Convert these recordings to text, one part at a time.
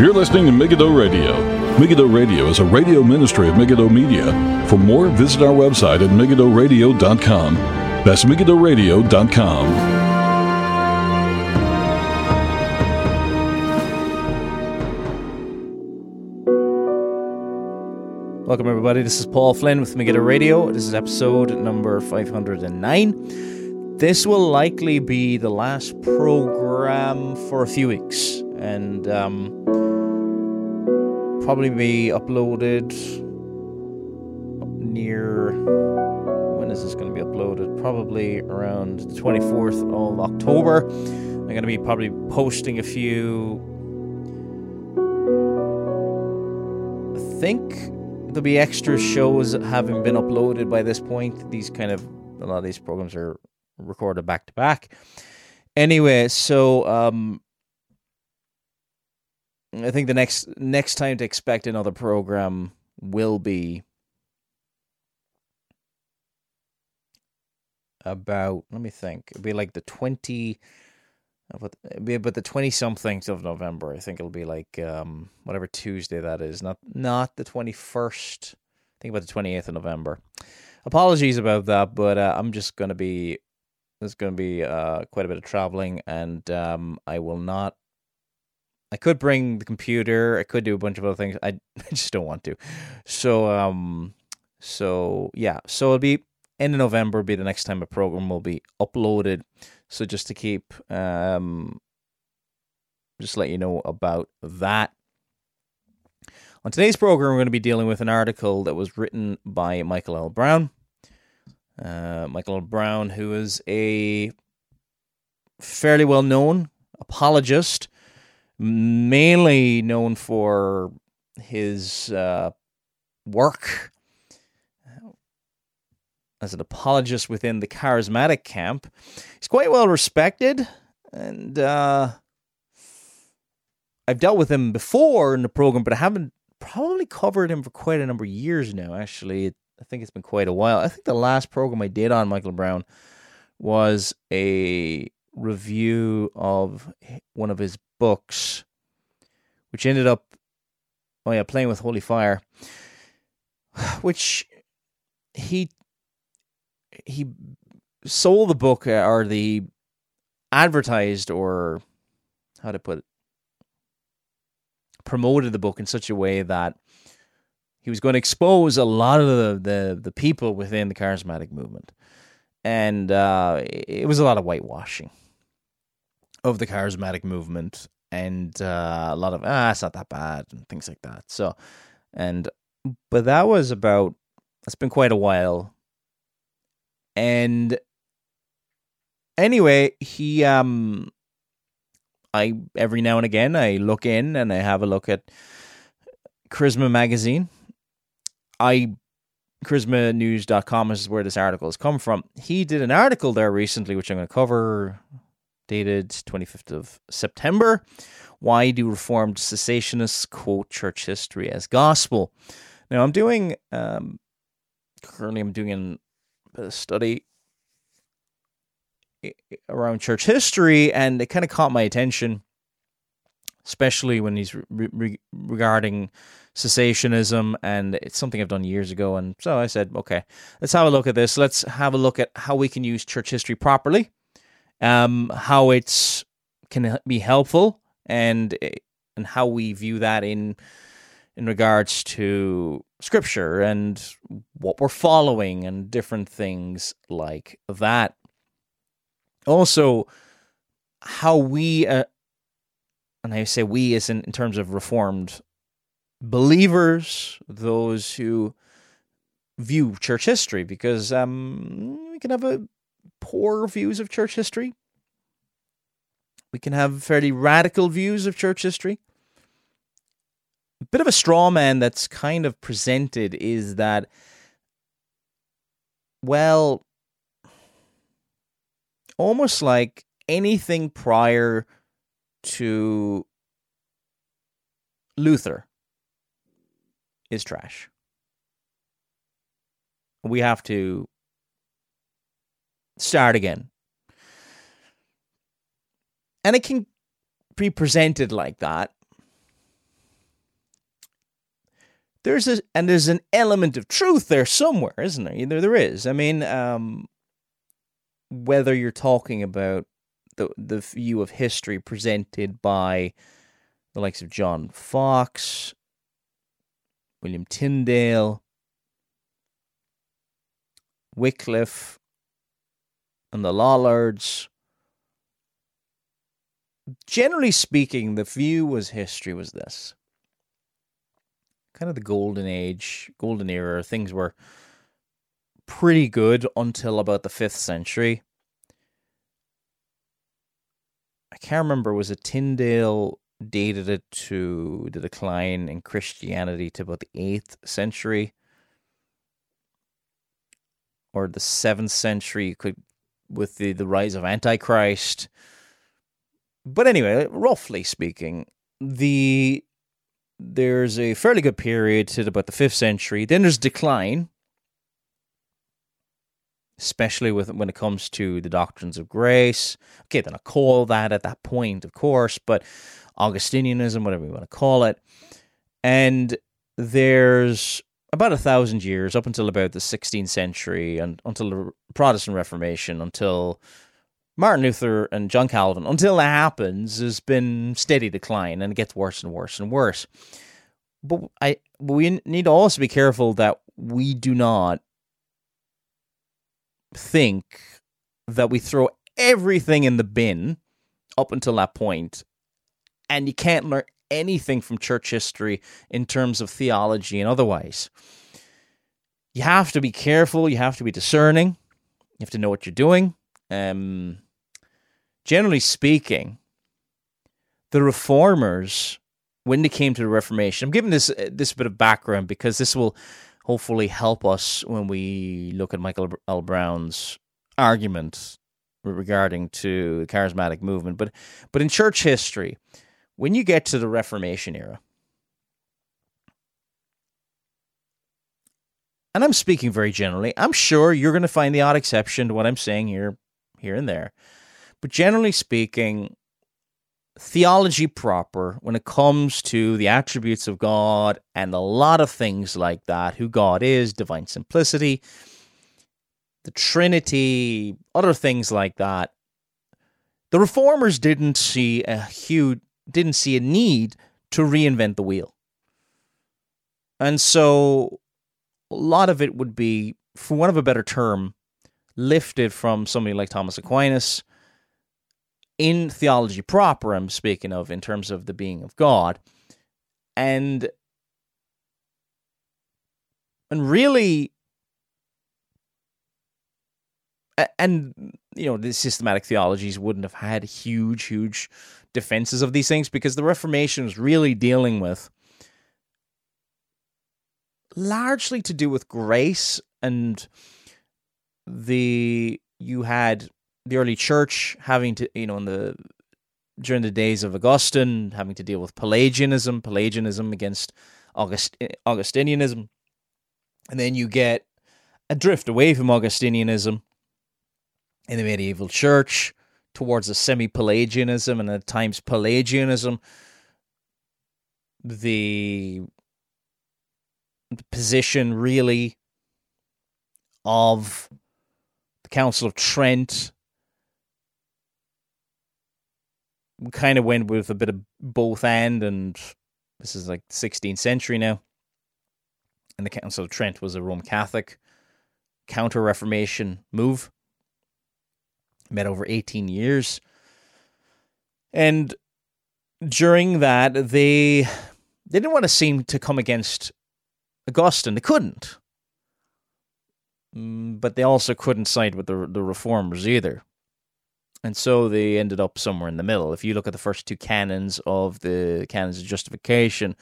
You're listening to Megiddo Radio. Megiddo Radio is a radio ministry of Megiddo Media. For more, visit our website at MegiddoRadio.com. That's MegiddoRadio.com. Welcome, everybody. This is Paul Flynn with Megiddo Radio. This is episode number 509. This will likely be the last program for a few weeks, and probably be uploaded near... When is this going to be uploaded? Probably around the 24th of October. I'm going to be probably posting a few... I think... There'll be extra shows that haven't been uploaded by this point. These kind of, a lot of these programs are recorded back to back. Anyway, so I think the next time to expect another program will be about, let me think, it'll be like the 20, it'll be about the 20-somethings of November. I think it'll be like whatever Tuesday that is. Not the 21st. I think about the 28th of November. Apologies about that, but I'm just going to be... There's going to be quite a bit of traveling, and I will not... I could bring the computer. I could do a bunch of other things. I just don't want to. So, yeah. So it'll be... End of November will be the next time a program will be uploaded. So just to keep, just let you know about that. On today's program, we're going to be dealing with an article that was written by Michael L. Brown. Michael L. Brown, who is a fairly well-known apologist, mainly known for his work as an apologist within the charismatic camp. He's quite well respected, and I've dealt with him before in the program, but I haven't probably covered him for quite a number of years now, actually. I think it's been quite a while. I think the last program I did on Michael Brown was a review of one of his books, which ended up, Playing with Holy Fire, which he sold the book, or the advertised, or how to put it, promoted the book in such a way that he was going to expose a lot of the people within the charismatic movement. And it was a lot of whitewashing of the charismatic movement, and a lot of, it's not that bad, and things like that. So, but that was about, it's been quite a while. And anyway, he, I every now and again I look in and I have a look at Charisma Magazine. Charismanews.com is where this article has come from. He did an article there recently, which I'm going to cover, dated 25th of September. Why do Reformed cessationists quote church history as gospel? Now I'm doing, currently I'm doing a study around church history, and it kind of caught my attention, especially when he's regarding cessationism, and it's something I've done years ago, and so I said, okay, let's have a look at this. Let's have a look at how we can use church history properly, how it can be helpful, and how we view that in regards to Scripture and what we're following and different things like that. Also, how we, and I say we as in terms of Reformed believers, those who view church history, because we can have poor views of church history. We can have fairly radical views of church history. A bit of a straw man that's kind of presented is that, well, almost like anything prior to Luther is trash. We have to start again. And it can be presented like that. there's an element of truth there somewhere, isn't there? There is. I mean, whether you're talking about the view of history presented by the likes of John Fox, William Tyndale, Wycliffe, and the Lollards. Generally speaking, the view was history was this. Kind of the golden age, golden era, things were pretty good until about the 5th century. I can't remember, was it Tyndale dated it to the decline in Christianity to about the 8th century? Or the 7th century, you could, with the rise of Antichrist. But anyway, roughly speaking, there's a fairly good period to about the 5th century. Then there's decline, especially when it comes to the doctrines of grace. Okay, then I call that at that point, of course, but Augustinianism, whatever you want to call it. And there's about 1,000 years up until about the 16th century, and until the Protestant Reformation, until Martin Luther and John Calvin, until that happens, has been steady decline, and it gets worse and worse and worse. But we need to also be careful that we do not think that we throw everything in the bin up until that point, and you can't learn anything from church history in terms of theology and otherwise. You have to be careful. You have to be discerning. You have to know what you're doing. Generally speaking, the Reformers, when they came to the Reformation, I'm giving this bit of background because this will hopefully help us when we look at Michael L. Brown's argument regarding to the charismatic movement. But in church history, when you get to the Reformation era, and I'm speaking very generally, I'm sure you're going to find the odd exception to what I'm saying here and there. But generally speaking, theology proper, when it comes to the attributes of God and a lot of things like that, who God is, divine simplicity, the Trinity, other things like that, the Reformers didn't see a need to reinvent the wheel. And so a lot of it would be, for want of a better term, lifted from somebody like Thomas Aquinas in theology proper, I'm speaking of, in terms of the being of God. And really, and, you know, the systematic theologies wouldn't have had huge, huge defenses of these things because the Reformation was really dealing with largely to do with grace and you had the early church having to, you know, during the days of Augustine, having to deal with Pelagianism against Augustinianism. And then you get a drift away from Augustinianism in the medieval church towards a semi-Pelagianism and at times Pelagianism. The position really of Council of Trent kind of went with a bit of both and this is like 16th century now. And the Council of Trent was a Roman Catholic counter-Reformation move. Met over 18 years. And during that, they didn't want to seem to come against Augustine. They couldn't. But they also couldn't side with the Reformers either. And so they ended up somewhere in the middle. If you look at the first two canons of the Canons of Justification,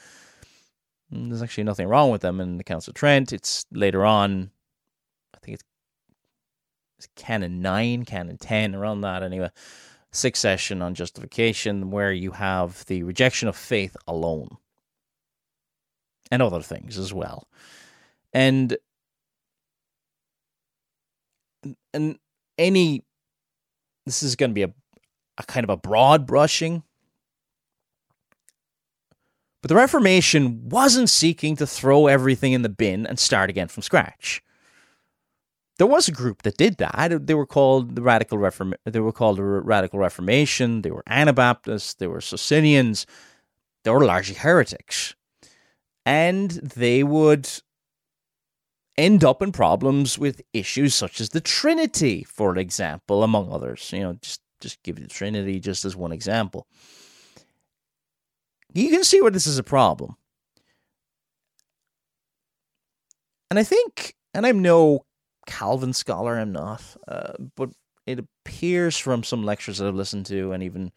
there's actually nothing wrong with them in the Council of Trent. It's later on, I think it's Canon 9, Canon 10, around that anyway, sixth session on Justification, where you have the rejection of faith alone. And other things as well. And this is going to be a kind of a broad brushing, But the Reformation wasn't seeking to throw everything in the bin and start again from scratch. There was a group that did that. They were called the Radical Reformation. They were Anabaptists. They were Socinians. They were largely heretics. And they would end up in problems with issues such as the Trinity, for example, among others. You know, just give you the Trinity just as one example. You can see where this is a problem. And I think, and I'm no Calvin scholar, I'm not, but it appears from some lectures that I've listened to and even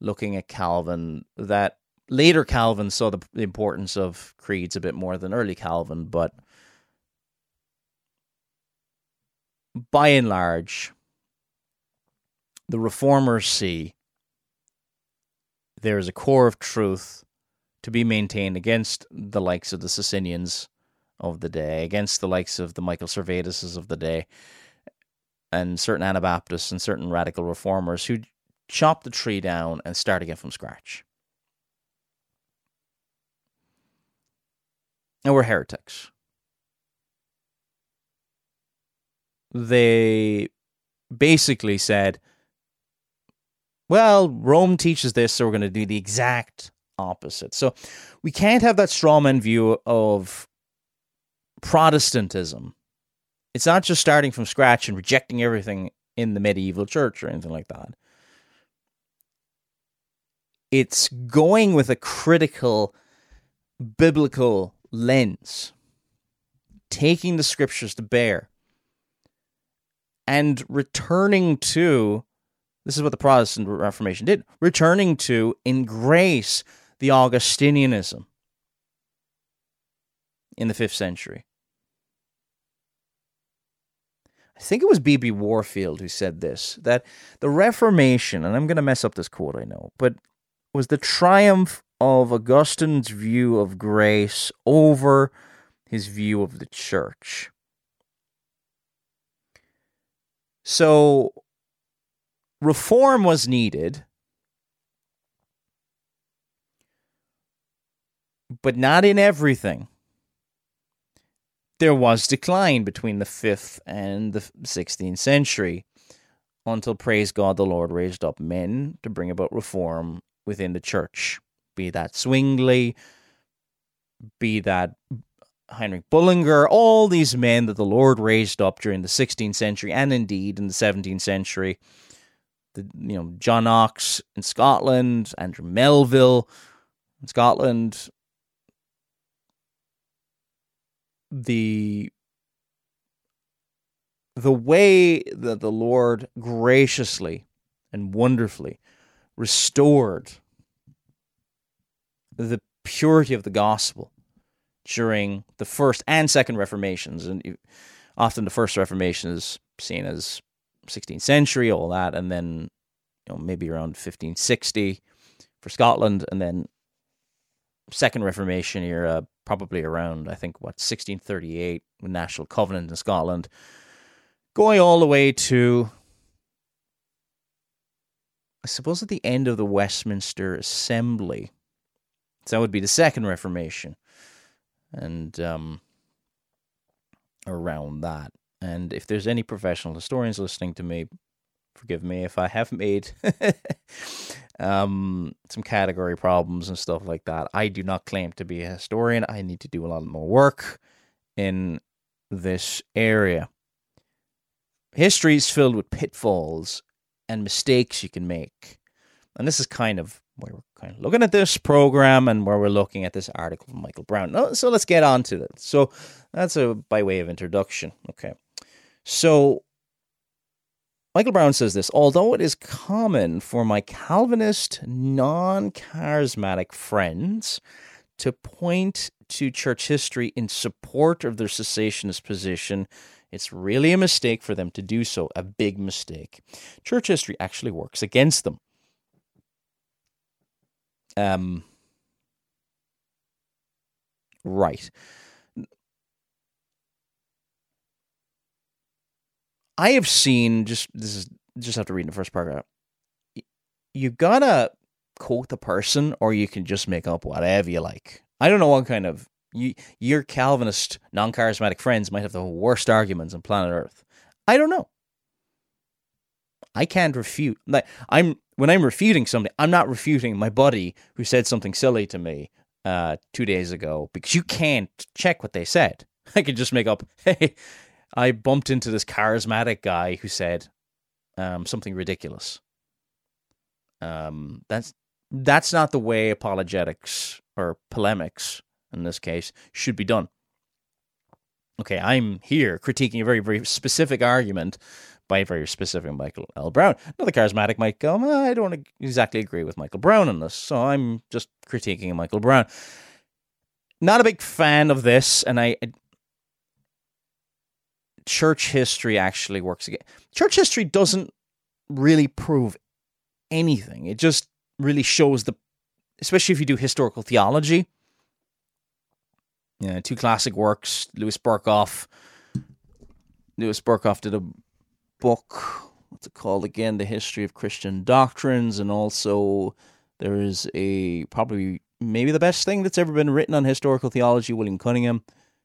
looking at Calvin that later Calvin saw the importance of creeds a bit more than early Calvin, but by and large, the reformers see there is a core of truth to be maintained against the likes of the Socinians of the day, against the likes of the Michael Servetuses of the day, and certain Anabaptists and certain radical reformers who chop the tree down and start again from scratch. And we're heretics. They basically said, well, Rome teaches this, so we're going to do the exact opposite. So we can't have that straw man view of Protestantism. It's not just starting from scratch and rejecting everything in the medieval church or anything like that. It's going with a critical biblical lens, taking the scriptures to bear, and returning to, this is what the Protestant Reformation did, returning to, in grace, the Augustinianism in the 5th century. I think it was B.B. Warfield who said this, that the Reformation, and I'm going to mess up this quote, I know, but was the triumph of Augustine's view of grace over his view of the church. So, reform was needed, but not in everything. There was decline between the 5th and the 16th century until, praise God, the Lord raised up men to bring about reform within the church, be that Zwingli, be that Heinrich Bullinger, all these men that the Lord raised up during the 16th century and indeed in the 17th century. John Knox in Scotland, Andrew Melville in Scotland, the way that the Lord graciously and wonderfully restored the purity of the gospel during the First and Second Reformations, and often the First Reformation is seen as 16th century, all that, and then maybe around 1560 for Scotland, and then Second Reformation era, probably around, I think, 1638, with National Covenant in Scotland, going all the way to, I suppose, at the end of the Westminster Assembly. So that would be the Second Reformation, and around that. And if there's any professional historians listening to me, forgive me if I have made some category problems and stuff like that. I do not claim to be a historian. I need to do a lot more work in this area. History is filled with pitfalls and mistakes you can make. And this is kind of where we're kind of looking at this program and where we're looking at this article from Michael Brown. So let's get on to that. So that's by way of introduction. Okay. So, Michael Brown says this: although it is common for my Calvinist, non-charismatic friends to point to church history in support of their cessationist position, it's really a mistake for them to do so, a big mistake. Church history actually works against them. Right. I have seen, just have to read in the first paragraph, you gotta quote a person, or you can just make up whatever you like. I don't know what kind of... Your Calvinist, non-charismatic friends might have the worst arguments on planet Earth. I don't know. I can't refute. Like, when I'm refuting somebody, I'm not refuting my buddy who said something silly to me 2 days ago, because you can't check what they said. I could just make up, hey, I bumped into this charismatic guy who said something ridiculous. That's not the way apologetics or polemics, in this case, should be done. Okay, I'm here critiquing a very, very specific argument by a very specific Michael L. Brown. Another charismatic might go, I don't exactly agree with Michael Brown on this, so I'm just critiquing Michael Brown. Not a big fan of this, and church history actually works again. Church history doesn't really prove anything. It just really shows especially if you do historical theology. Yeah, two classic works. Louis Burkhoff did a book, what's it called again? The History of Christian Doctrines, and also there is maybe the best thing that's ever been written on historical theology, William Cunningham.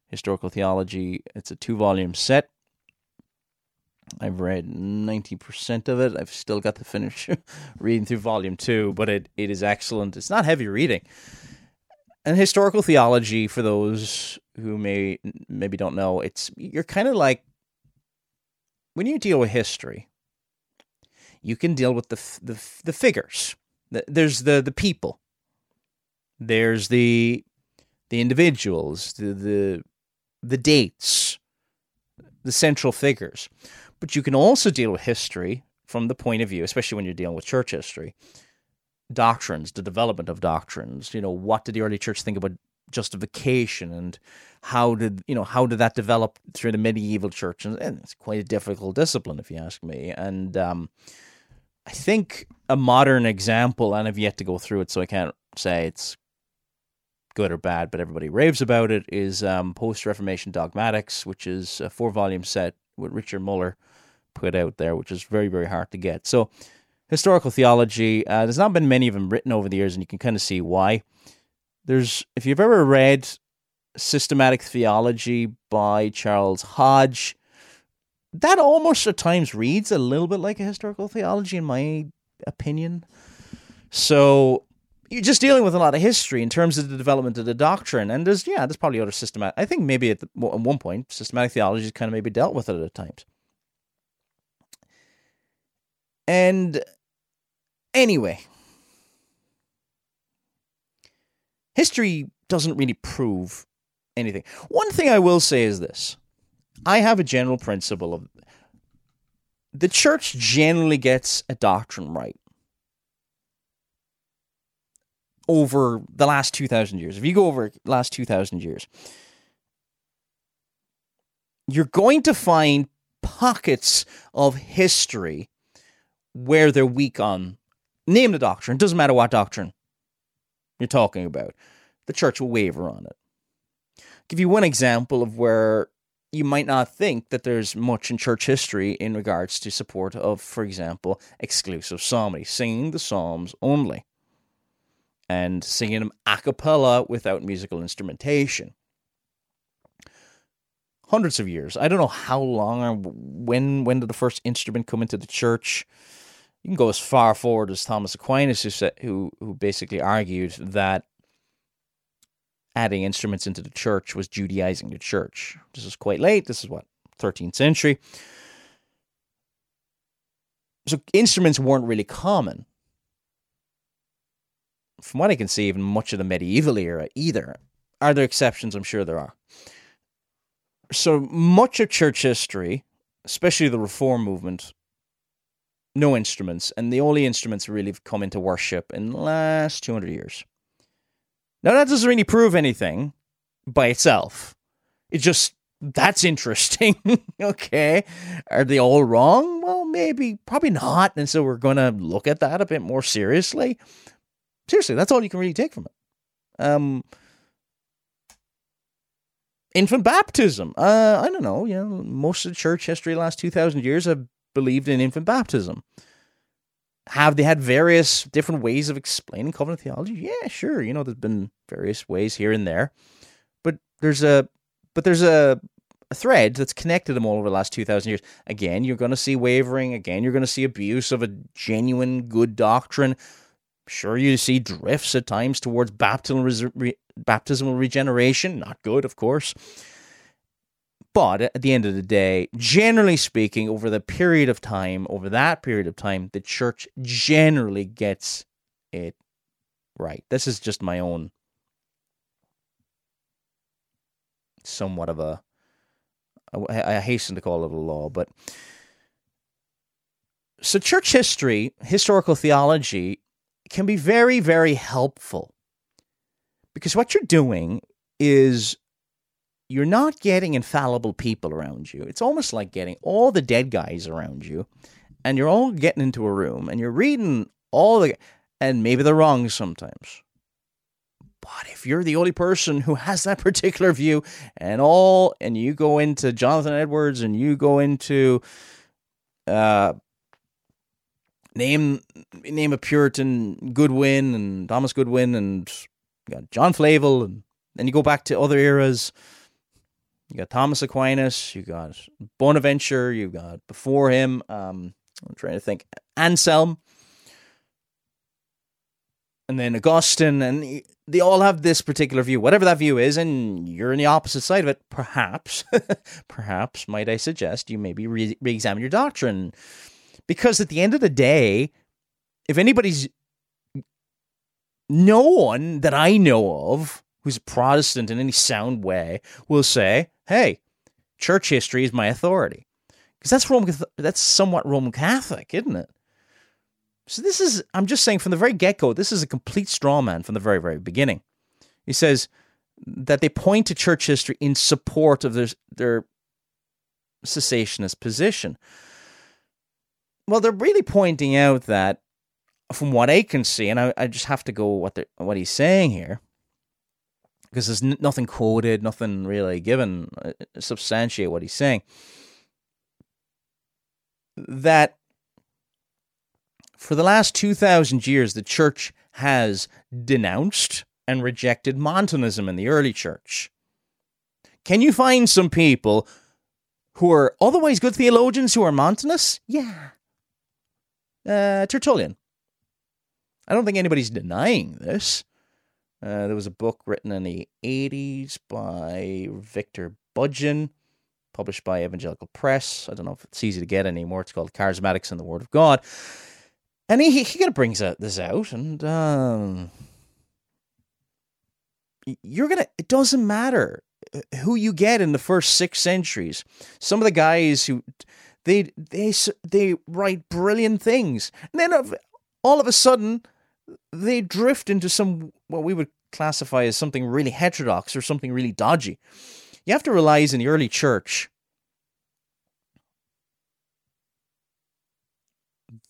Historical Theology, it's a 2-volume set. I've read 90% of it. I've still got to finish reading through volume 2, but it is excellent. It's not heavy reading. And historical theology, for those who maybe don't know, you're kind of like, when you deal with history, you can deal with the figures. There's the people. There's the individuals, the dates, the central figures. But you can also deal with history from the point of view, especially when you're dealing with church history, doctrines, the development of doctrines. You know, what did the early church think about justification, and how did that develop through the medieval church? And it's quite a difficult discipline, if you ask me. And I think a modern example, and I've yet to go through it, so I can't say it's good or bad, but everybody raves about it, is Post-Reformation Dogmatics, which is a 4-volume set with Richard Muller put out there, which is very, very hard to get. So historical theology, there's not been many of them written over the years, and you can kind of see why. If you've ever read Systematic Theology by Charles Hodge, that almost at times reads a little bit like a historical theology, in my opinion. So you're just dealing with a lot of history in terms of the development of the doctrine, and there's probably other systematic. I think maybe at one point, systematic theology is kind of maybe dealt with it at times. And anyway, history doesn't really prove anything. One thing I will say is this. I have a general principle of the church generally gets a doctrine right over the last 2,000 years. If you go over the last 2,000 years, you're going to find pockets of history where they're weak on, name the doctrine. It doesn't matter what doctrine you're talking about. The church will waver on it. I'll give you one example of where you might not think that there's much in church history in regards to support of, for example, exclusive psalmody, singing the psalms only, and singing them a cappella without musical instrumentation. Hundreds of years. I don't know how long or when did the first instrument come into the church. You can go as far forward as Thomas Aquinas, who basically argued that adding instruments into the church was Judaizing the church. This is quite late. This is 13th century. So instruments weren't really common, from what I can see, even much of the medieval era either. Are there exceptions? I'm sure there are. So much of church history, especially the Reform movement, no instruments, and the only instruments really have come into worship in the last 200 years. Now, that doesn't really prove anything by itself. It just, that's interesting, okay? Are they all wrong? Well, maybe, probably not, and so we're going to look at that a bit more seriously. Seriously, that's all you can really take from it. Infant baptism. I don't know. Most of the church history the last 2,000 years have believed in infant baptism. Have they had various different ways of explaining covenant theology? Yeah, sure. You know, there's been various ways here and there, but there's a thread that's connected them all over the last 2,000 years. Again, you're going to see wavering. Again, you're going to see abuse of a genuine good doctrine. Sure, you see drifts at times towards baptismal regeneration. Not good, of course. But at the end of the day, generally speaking, over that period of time, the church generally gets it right. This is just my own somewhat of a, I hasten to call it a law, but so church history, historical theology can be very, very helpful, because what you're doing is you're not getting infallible people around you. It's almost like getting all the dead guys around you, and you're all getting into a room and you're reading and maybe they're wrong sometimes. But if you're the only person who has that particular view and you go into Jonathan Edwards and you go into name a Puritan, Goodwin and Thomas Goodwin, and you got John Flavel, and then you go back to other eras. You got Thomas Aquinas, you got Bonaventure, you got before him, I'm trying to think, Anselm, and then Augustine, and they all have this particular view, whatever that view is, and you're on the opposite side of it. Perhaps, might I suggest, you maybe re-examine your doctrine. Because at the end of the day, if anybody's, no one that I know of who's a Protestant in any sound way will say, hey, church history is my authority. Because that's somewhat Roman Catholic, isn't it? So this is, I'm just saying from the very get-go, this is a complete straw man from the very, very beginning. He says that they point to church history in support of their cessationist position. Well, they're really pointing out that, from what I can see, and I just have to go what he's saying here, because there's nothing quoted, nothing really given substantiate what he's saying, that for the last 2,000 years, the church has denounced and rejected Montanism in the early church. Can you find some people who are otherwise good theologians who are Montanists? Yeah. Tertullian. I don't think anybody's denying this. There was a book written in the 80s by Victor Budgeon, published by Evangelical Press. I don't know if it's easy to get anymore. It's called Charismatics and the Word of God. And he kind of brings this out, and it doesn't matter who you get in the first 6 centuries. Some of the guys who... They write brilliant things. And then all of a sudden, they drift into some, what we would classify as something really heterodox or something really dodgy. You have to realize in the early church,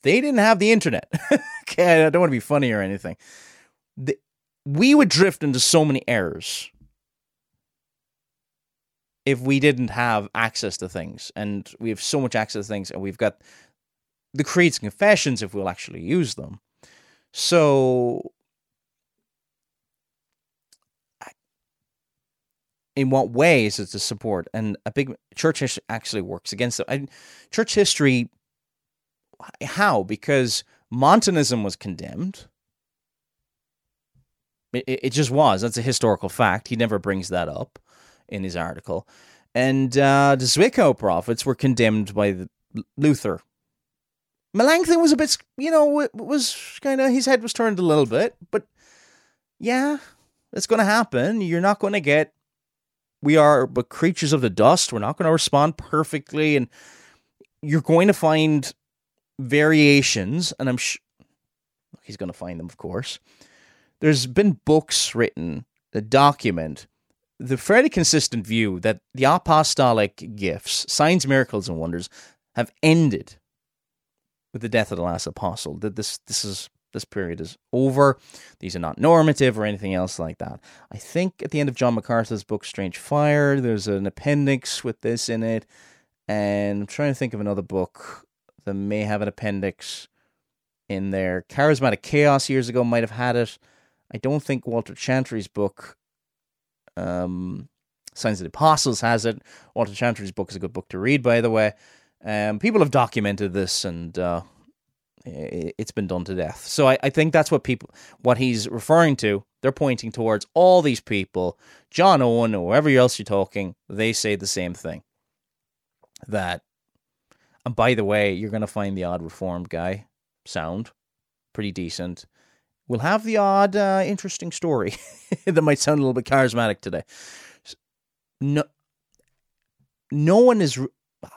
they didn't have the internet. Okay, I don't want to be funny or anything. We would drift into so many errors if we didn't have access to things, and we have so much access to things, and we've got the creeds and confessions if we'll actually use them. So, in what way is it to support? And a big church history actually works against it. Church history, how? Because Montanism was condemned. It just was. That's a historical fact. He never brings that up in his article. And the Zwickau prophets were condemned by Luther. Melanchthon was a bit, was kind of, his head was turned a little bit, but yeah, it's going to happen. You're not going to get, we are but creatures of the dust. We're not going to respond perfectly. And you're going to find variations, and I'm sure he's going to find them, of course. There's been books written that document the fairly consistent view that the apostolic gifts, signs, miracles, and wonders, have ended with the death of the last apostle. That this period is over. These are not normative or anything else like that. I think at the end of John MacArthur's book, Strange Fire, there's an appendix with this in it. And I'm trying to think of another book that may have an appendix in there. Charismatic Chaos years ago might have had it. I don't think Walter Chantry's book, Signs of the Apostles, has it. Walter Chantry's book is a good book to read, by the way. People have documented this, and it's been done to death. So I think that's what he's referring to. They're pointing towards all these people, John Owen or whoever else you're talking, they say the same thing. That, and by the way, you're going to find the odd reformed guy, sound, pretty decent. We'll have the odd interesting story that might sound a little bit charismatic today. No one is...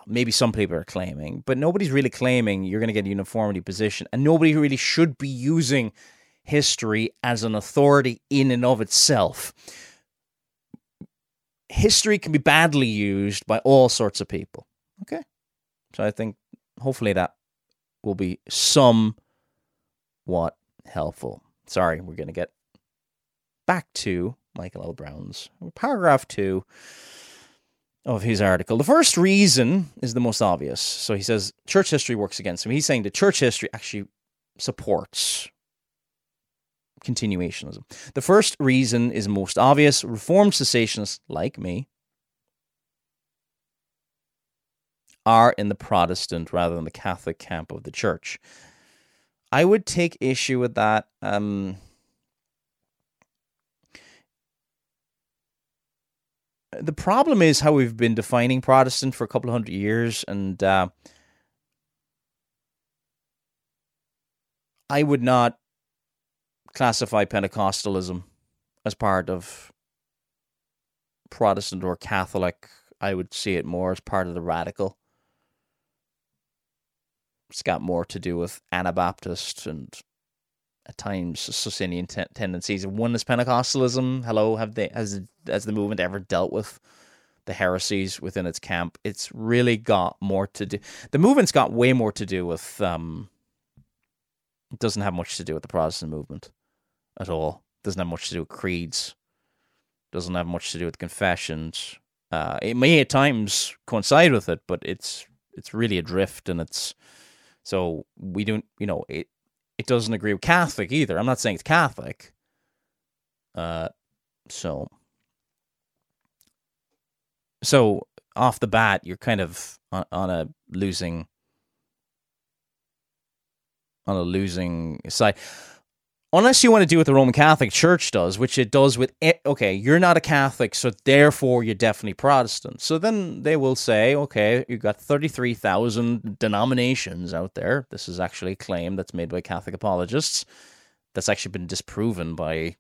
Maybe some people are claiming, but nobody's really claiming you're going to get a uniformity position, and nobody really should be using history as an authority in and of itself. History can be badly used by all sorts of people. Okay? So I think hopefully that will be somewhat helpful. Sorry, we're going to get back to Michael L. Brown's paragraph 2 of his article. The first reason is the most obvious. So he says church history works against him. He's saying that church history actually supports continuationism. The first reason is most obvious. Reformed cessationists, like me, are in the Protestant rather than the Catholic camp of the church. I would take issue with that. The problem is how we've been defining Protestant for a couple of hundred years, and I would not classify Pentecostalism as part of Protestant or Catholic. I would see it more as part of the radical. It's got more to do with Anabaptist and at times Socinian tendencies. One is Pentecostalism. Hello, has the movement ever dealt with the heresies within its camp? It's really got more to do. The movement's got way more to do with. It doesn't have much to do with the Protestant movement at all. It doesn't have much to do with creeds. It doesn't have much to do with confessions. It may at times coincide with it, but it's really adrift, and it's so we don't. You know, it doesn't agree with Catholic either. I'm not saying it's Catholic. So off the bat, you're kind of on a losing side. Unless you want to do what the Roman Catholic Church does, which it does with, okay, you're not a Catholic, so therefore you're definitely Protestant. So then they will say, okay, you've got 33,000 denominations out there. This is actually a claim that's made by Catholic apologists that's actually been disproven by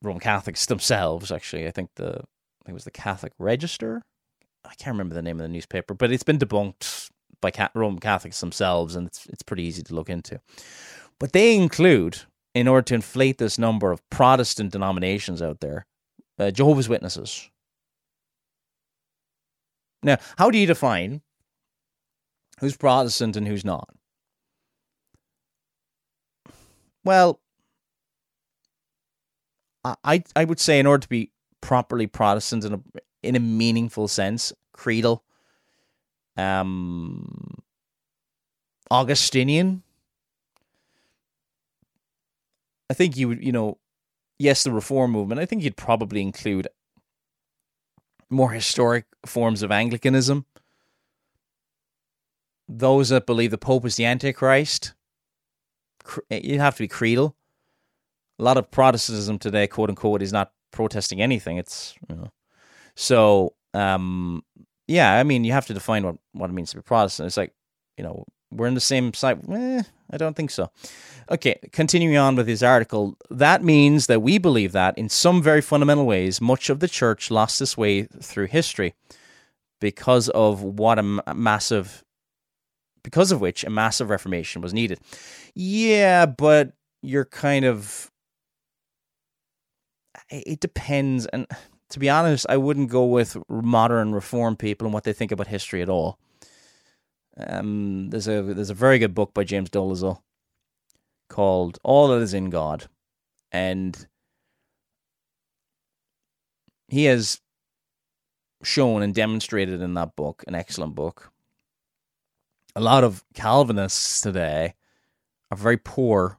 Roman Catholics themselves, actually. I think it was the Catholic Register. I can't remember the name of the newspaper, but it's been debunked by Roman Catholics themselves, and it's pretty easy to look into. But they include, in order to inflate this number of Protestant denominations out there, Jehovah's Witnesses. Now, how do you define who's Protestant and who's not? Well, I would say in order to be properly Protestant in a meaningful sense, creedal, Augustinian, I think you would, yes, the Reform movement, I think you'd probably include more historic forms of Anglicanism. Those that believe the Pope is the Antichrist, you'd have to be creedal. A lot of Protestantism today, quote unquote, is not protesting anything. It's, So, yeah, I mean, you have to define what it means to be Protestant. It's like, we're in the same side. I don't think so. Okay, continuing on with his article. That means that we believe that, in some very fundamental ways, much of the church lost its way through history, because of which a massive reformation was needed. Yeah, but you're kind of... It depends, and to be honest, I wouldn't go with modern reform people and what they think about history at all. There's a very good book by James Dolezal called All That Is in God, and he has shown and demonstrated in that book, an excellent book. A lot of Calvinists today are very poor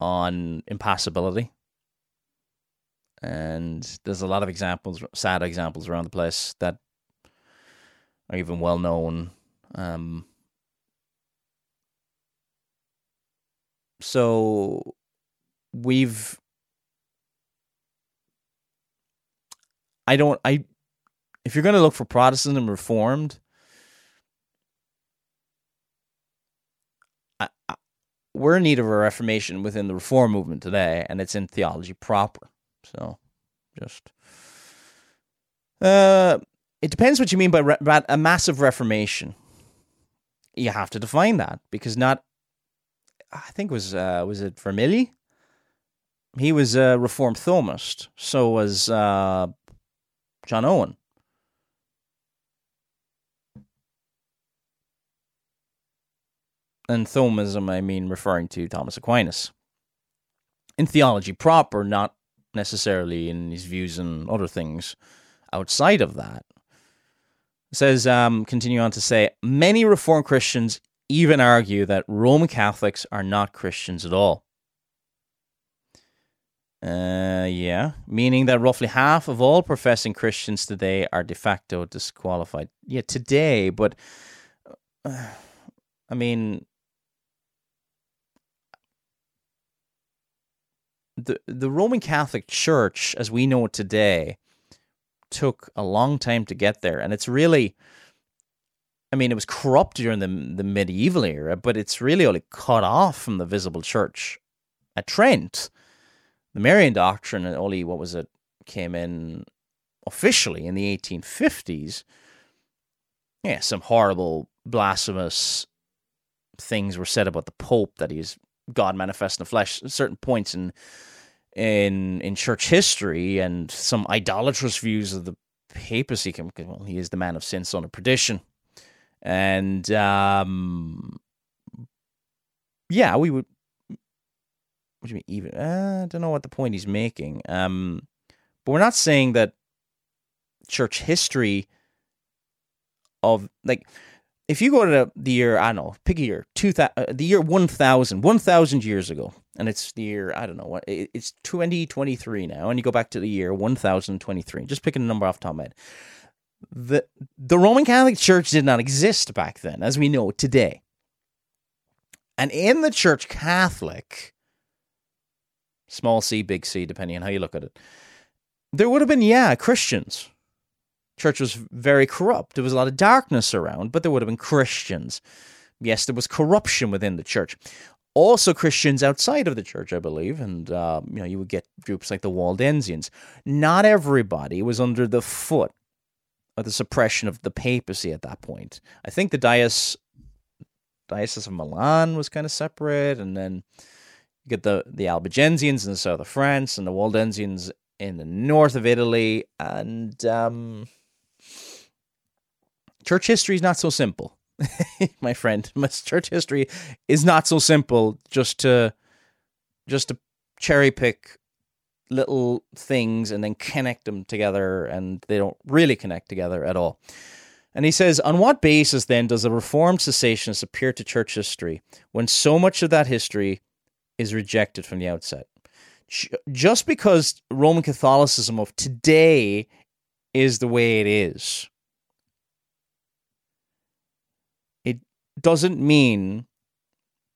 on impassibility. And there's a lot of examples, sad examples around the place that are even well-known. So we've... If you're going to look for Protestant and Reformed, we're in need of a reformation within the Reform movement today, and it's in theology proper. So, just... it depends what you mean by a massive reformation. You have to define that, because not... I think it was it Vermilli? He was a Reformed Thomist. So was John Owen. And Thomism, I mean referring to Thomas Aquinas. In theology proper, not necessarily in his views and other things outside of that. It says, continue on to say, many Reformed Christians even argue that Roman Catholics are not Christians at all. Yeah, meaning that roughly half of all professing Christians today are de facto disqualified. Yeah, today, but... I mean... The Roman Catholic Church, as we know it today, took a long time to get there. And it's really, I mean, it was corrupt during the medieval era, but it's really only cut off from the visible church at Trent. The Marian doctrine only, came in officially in the 1850s. Yeah, some horrible, blasphemous things were said about the Pope, that he's God manifest in the flesh, certain points in church history, and some idolatrous views of the papacy. He is the man of sin, son of perdition. And yeah, we would. What do you mean? Even I don't know what the point he's making. But we're not saying that church history of like. If you go to the year, I don't know, pick a year, the year 1,000 years ago, and it's the year, I don't know, it's 2023 now, and you go back to the year 1,023, just picking a number off the top of my head. The Roman Catholic Church did not exist back then, as we know today. And in the Church Catholic, small c, big c, depending on how you look at it, there would have been, yeah, Christians. Church was very corrupt. There was a lot of darkness around, but there would have been Christians. Yes, there was corruption within the church. Also Christians outside of the church, I believe, and you know, you would get groups like the Waldensians. Not everybody was under the foot of the suppression of the papacy at that point. I think the Diocese of Milan was kind of separate, and then you get the Albigensians in the south of France and the Waldensians in the north of Italy, and... Church history is not so simple, my friend. Church history is not so simple just to cherry pick little things and then connect them together, and they don't really connect together at all. And he says, on what basis then does a Reformed cessationist appear to church history when so much of that history is rejected from the outset? Just because Roman Catholicism of today is the way it is, doesn't mean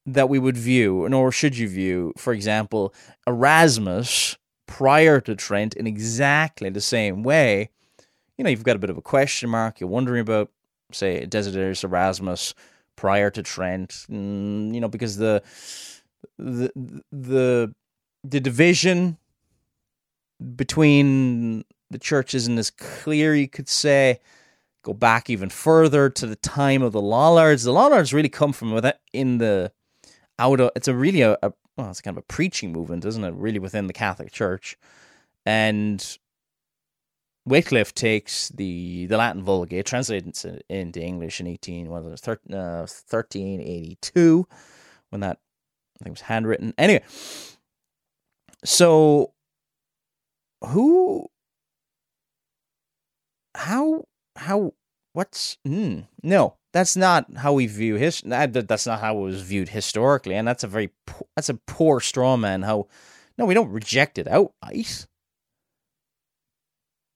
that we would view, nor should you view, for example, Erasmus prior to Trent in exactly the same way. You know, you've got a bit of a question mark. You're wondering about, say, Desiderius Erasmus prior to Trent. You know, because the division between the church isn't as clear. You could say. Go back even further to the time of the Lollards. The Lollards really come from it's kind of a preaching movement, isn't it? Really within the Catholic Church. And Wycliffe takes the Latin Vulgate, translates it into English in 1382, when that, I think, was handwritten. Anyway, so what's That's not how we view history. That's not how it was viewed historically, and that's a very poor straw man. No, we don't reject it outright.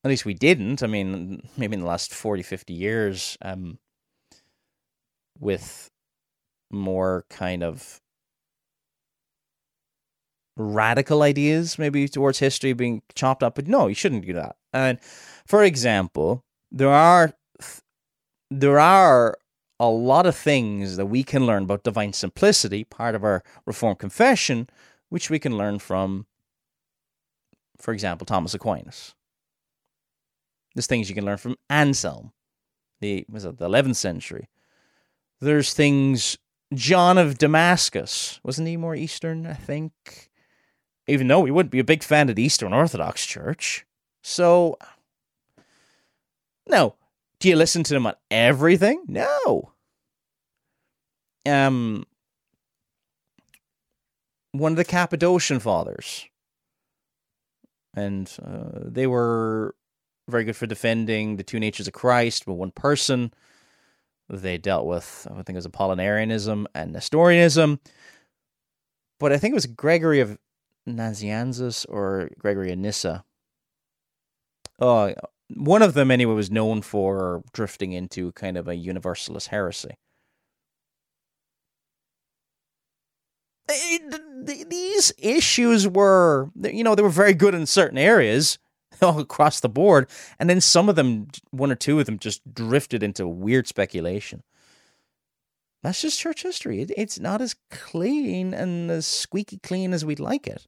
At least we didn't. I mean, maybe in the last 40, 50 years, with more kind of radical ideas, maybe towards history being chopped up. But no, you shouldn't do that. And for example, there are a lot of things that we can learn about divine simplicity, part of our Reformed confession, which we can learn from, for example, Thomas Aquinas. There's things you can learn from Anselm, the 11th century. There's things, John of Damascus, wasn't he more Eastern, I think? Even though he wouldn't be a big fan of the Eastern Orthodox Church. So, no. Do you listen to them on everything? No. One of the Cappadocian fathers. And they were very good for defending the two natures of Christ, but one person. They dealt with, I think it was Apollinarianism and Nestorianism. But I think it was Gregory of Nazianzus or Gregory of Nyssa. One of them, anyway, was known for drifting into kind of a universalist heresy. These issues were, they were very good in certain areas all across the board, and then some of them, one or two of them, just drifted into weird speculation. That's just church history. It's not as clean and as squeaky clean as we'd like it.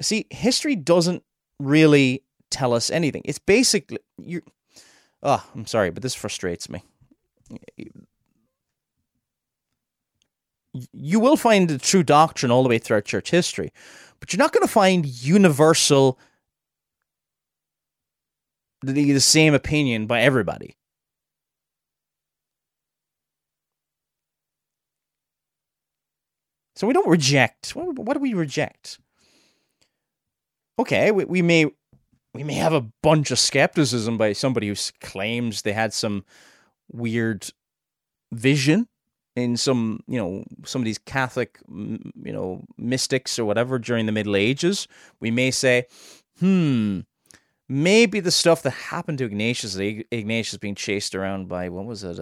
See, history doesn't really tell us anything. It's basically I'm sorry, but this frustrates me. You will find the true doctrine all the way throughout church history, but you're not going to find universal the same opinion by everybody. So we don't reject. What do we reject? Okay, we may have a bunch of skepticism by somebody who claims they had some weird vision in some of these Catholic, mystics or whatever during the Middle Ages. We may say, maybe the stuff that happened to Ignatius, Ignatius being chased around by, what was it?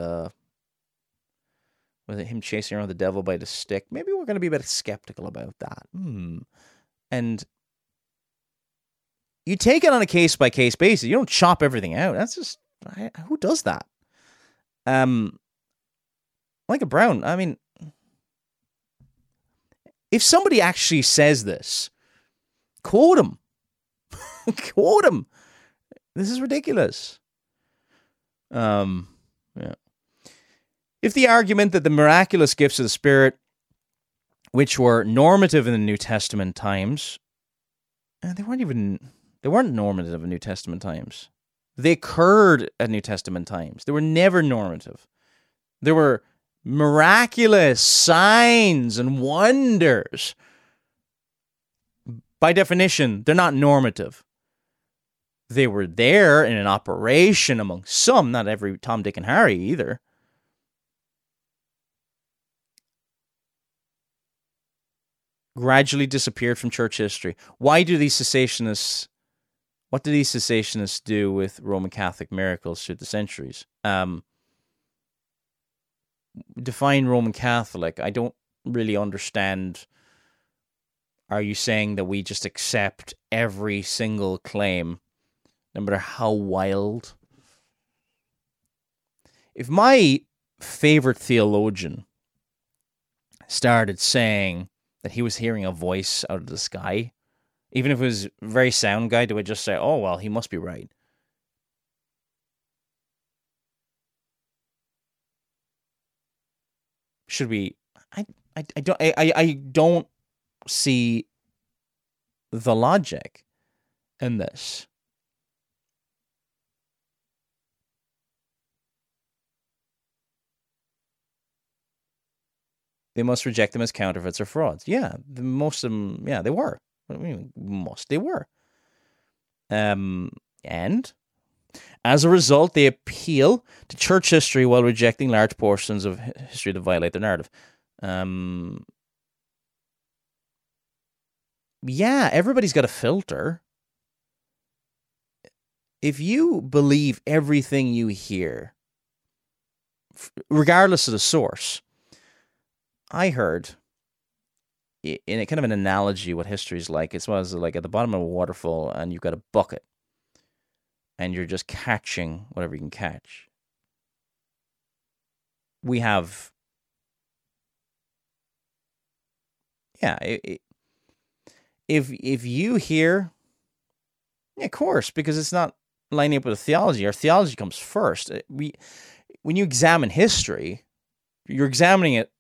Was it him chasing around the devil by the stick? Maybe we're going to be a bit skeptical about that. And you take it on a case-by-case basis. You don't chop everything out. That's just, who does that? Michael Brown, I mean, if somebody actually says this, quote him. Quote him. This is ridiculous. Yeah. If the argument that the miraculous gifts of the Spirit, which were normative in the New Testament times, they weren't normative in New Testament times. They occurred at New Testament times. They were never normative. There were miraculous signs and wonders. By definition, they're not normative. They were there in an operation among some, not every Tom, Dick, and Harry either. Gradually disappeared from church history. What do these cessationists do with Roman Catholic miracles through the centuries? Define Roman Catholic. I don't really understand. Are you saying that we just accept every single claim, no matter how wild? If my favorite theologian started saying that he was hearing a voice out of the sky, even if it was a very sound guy, do I just say, oh, well, he must be right? Should we? I don't see the logic in this. They must reject them as counterfeits or frauds. Yeah, most of them, yeah, they were. What do you mean? Most they were. And As a result, they appeal to church history while rejecting large portions of history that violate their narrative. Yeah, everybody's got a filter. If you believe everything you hear, regardless of the source, I heard in a kind of an analogy what history is like. It's like at the bottom of a waterfall and you've got a bucket and you're just catching whatever you can catch. We have, yeah, if you hear, yeah, of course, because it's not lining up with the theology. Our theology comes first. When you examine history, you're examining it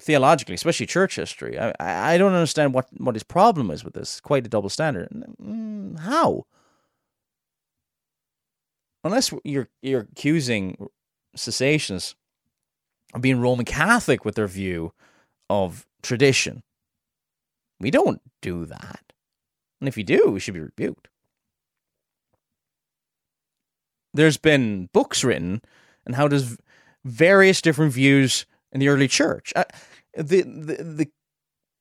theologically, especially church history. I don't understand what his problem is with this. It's quite a double standard. How? Unless you're accusing cessationists of being Roman Catholic with their view of tradition. We don't do that. And if you do, we should be rebuked. There's been books written on how does various different views in the early church. The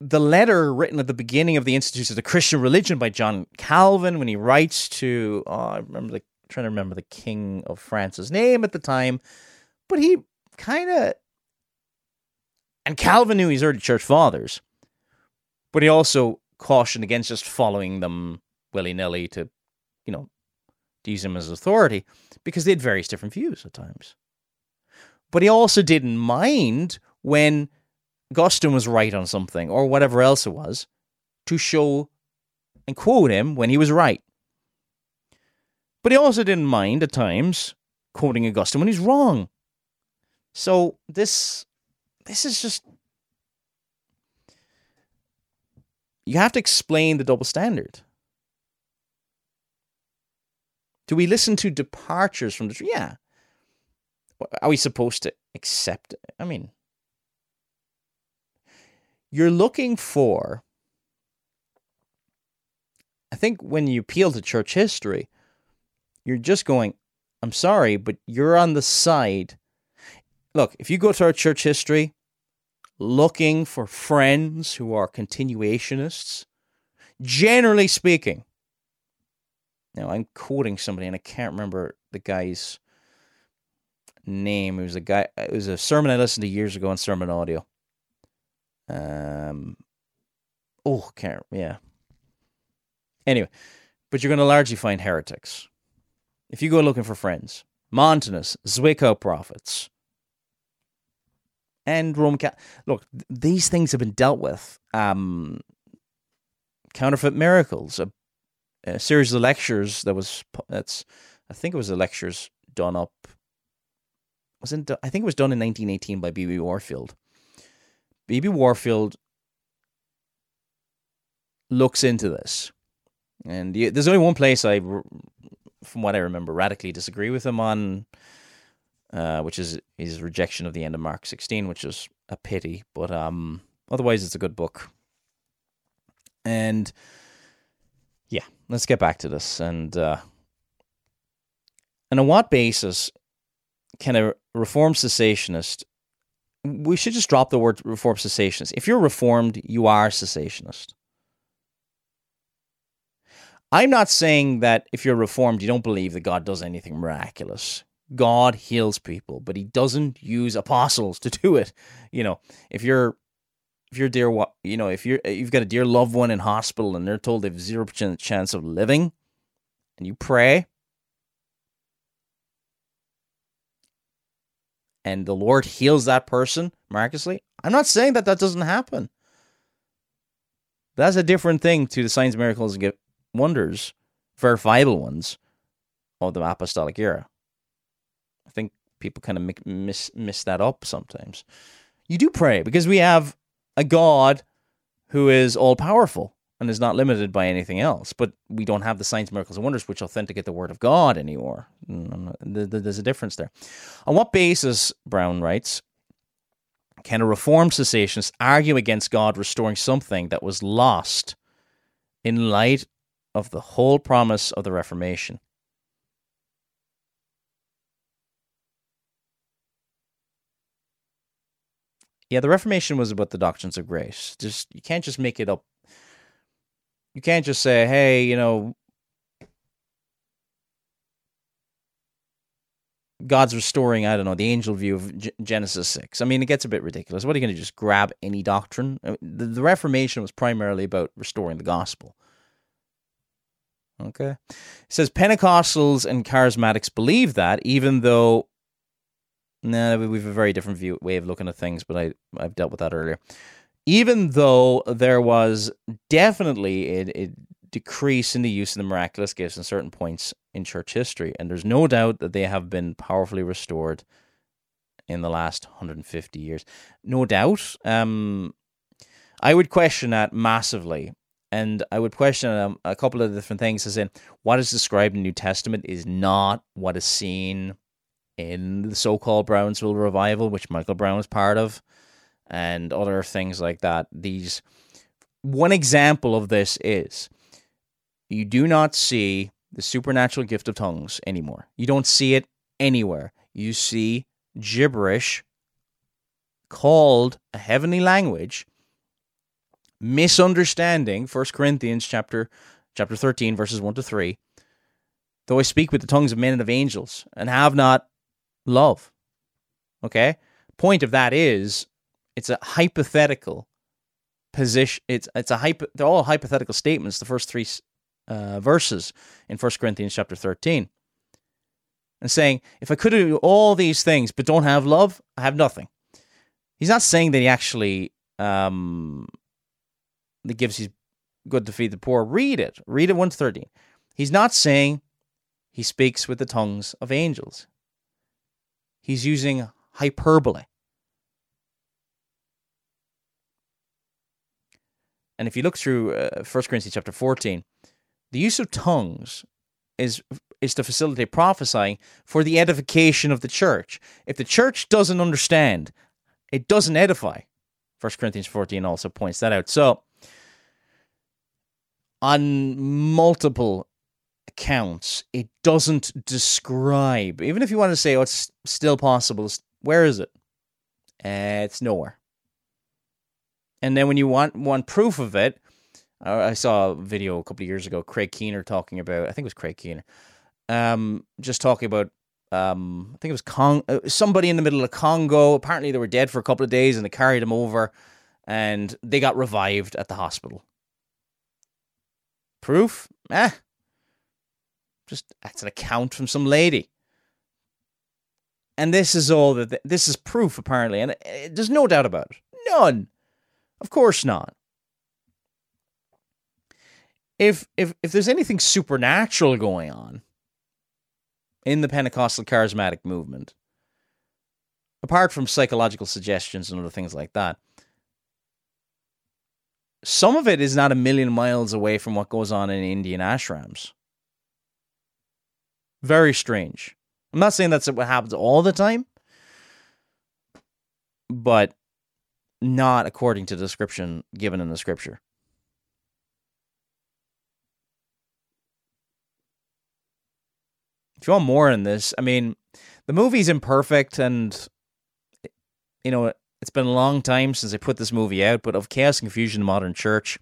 letter written at the beginning of the Institutes of the Christian Religion by John Calvin, when he writes to, I'm trying to remember the King of France's name at the time, but he kind of, and Calvin knew his early church fathers, but he also cautioned against just following them willy-nilly to, use him as authority, because they had various different views at times. But he also didn't mind when Augustine was right on something, or whatever else it was, to show and quote him when he was right. But he also didn't mind, at times, quoting Augustine when he's wrong. So this is just... You have to explain the double standard. Do we listen to departures from the truth? Yeah. Are we supposed to accept it? I mean, you're looking for, I think when you appeal to church history, you're just going, I'm sorry, but you're on the side. Look, if you go to our church history looking for friends who are continuationists, generally speaking, now, I'm quoting somebody, and I can't remember the guy's name. It was a guy. It was a sermon I listened to years ago on Sermon Audio. Anyway, but you're going to largely find heretics if you go looking for friends. Montanists, Zwickau prophets, and Roman Catholic. Look, these things have been dealt with. Counterfeit miracles. A series of lectures I think it was the lectures done up. I think it was done in 1918 by B.B. Warfield. B.B. Warfield looks into this, and there's only one place I, from what I remember, radically disagree with him on, which is his rejection of the end of Mark 16, which is a pity. But otherwise, it's a good book, and. Yeah, let's get back to this. And on what basis can a Reformed cessationist... We should just drop the word Reformed cessationist. If you're Reformed, you are cessationist. I'm not saying that if you're Reformed, you don't believe that God does anything miraculous. God heals people, but he doesn't use apostles to do it. If you've got a dear loved one in hospital and they're told they have 0% chance of living, and you pray, and the Lord heals that person miraculously, I'm not saying that that doesn't happen. That's a different thing to the signs, miracles, and wonders, verifiable ones of the apostolic era. I think people kind of miss that up sometimes. You do pray because we have a God who is all-powerful and is not limited by anything else. But we don't have the signs, miracles, and wonders which authenticate the word of God anymore. There's a difference there. On what basis, Brown writes, can a Reformed cessationist argue against God restoring something that was lost in light of the whole promise of the Reformation? Yeah, the Reformation was about the doctrines of grace. Just you can't just make it up. You can't just say, hey, you know, God's restoring, I don't know, the angel view of Genesis 6. I mean, it gets a bit ridiculous. What, are you going to just grab any doctrine? I mean, the Reformation was primarily about restoring the gospel. Okay. It says Pentecostals and Charismatics believe that, even though... No, we have a very different way of looking at things, but I've dealt with that earlier. Even though there was definitely a decrease in the use of the miraculous gifts in certain points in church history, and there's no doubt that they have been powerfully restored in the last 150 years. No doubt. I would question that massively, and I would question a couple of different things, as in, what is described in the New Testament is not what is seen in the so-called Brownsville revival, which Michael Brown was part of, and other things like that. These, one example of this is, you do not see the supernatural gift of tongues anymore. You don't see it anywhere. You see gibberish called a heavenly language, misunderstanding 1 Corinthians chapter 13, verses 1-3. Though I speak with the tongues of men and of angels, and have not love. Okay? Point of that is, it's a hypothetical position. It's a they're all hypothetical statements, the first three verses in 1 Corinthians chapter 13. And saying, if I could do all these things but don't have love, I have nothing. He's not saying that he actually that gives his good to feed the poor. Read it. Read it 1-13. He's not saying he speaks with the tongues of angels. He's using hyperbole. And if you look through 1 Corinthians chapter 14, the use of tongues is to facilitate prophesying for the edification of the church. If the church doesn't understand, it doesn't edify. 1 Corinthians 14 also points that out. So, on multiple accounts, it doesn't describe. Even if you want to say, oh, it's still possible, where is it? It's nowhere. And then when you want proof of it, I saw a video a couple of years ago, Craig Keener talking about, I think it was Craig Keener, just talking about, I think it was somebody in the middle of Congo. Apparently they were dead for a couple of days and they carried them over and they got revived at the hospital. Proof? Just that's an account from some lady. And this is all that, this is proof apparently, and there's no doubt about it. None. Of course not. If there's anything supernatural going on in the Pentecostal charismatic movement, apart from psychological suggestions and other things like that, some of it is not a million miles away from what goes on in Indian ashrams. Very strange. I'm not saying that's what happens all the time, but not according to the description given in the scripture. If you want more on this, I mean, the movie's imperfect, and, you know, it's been a long time since I put this movie out, but Of Chaos and Confusion in the Modern Church,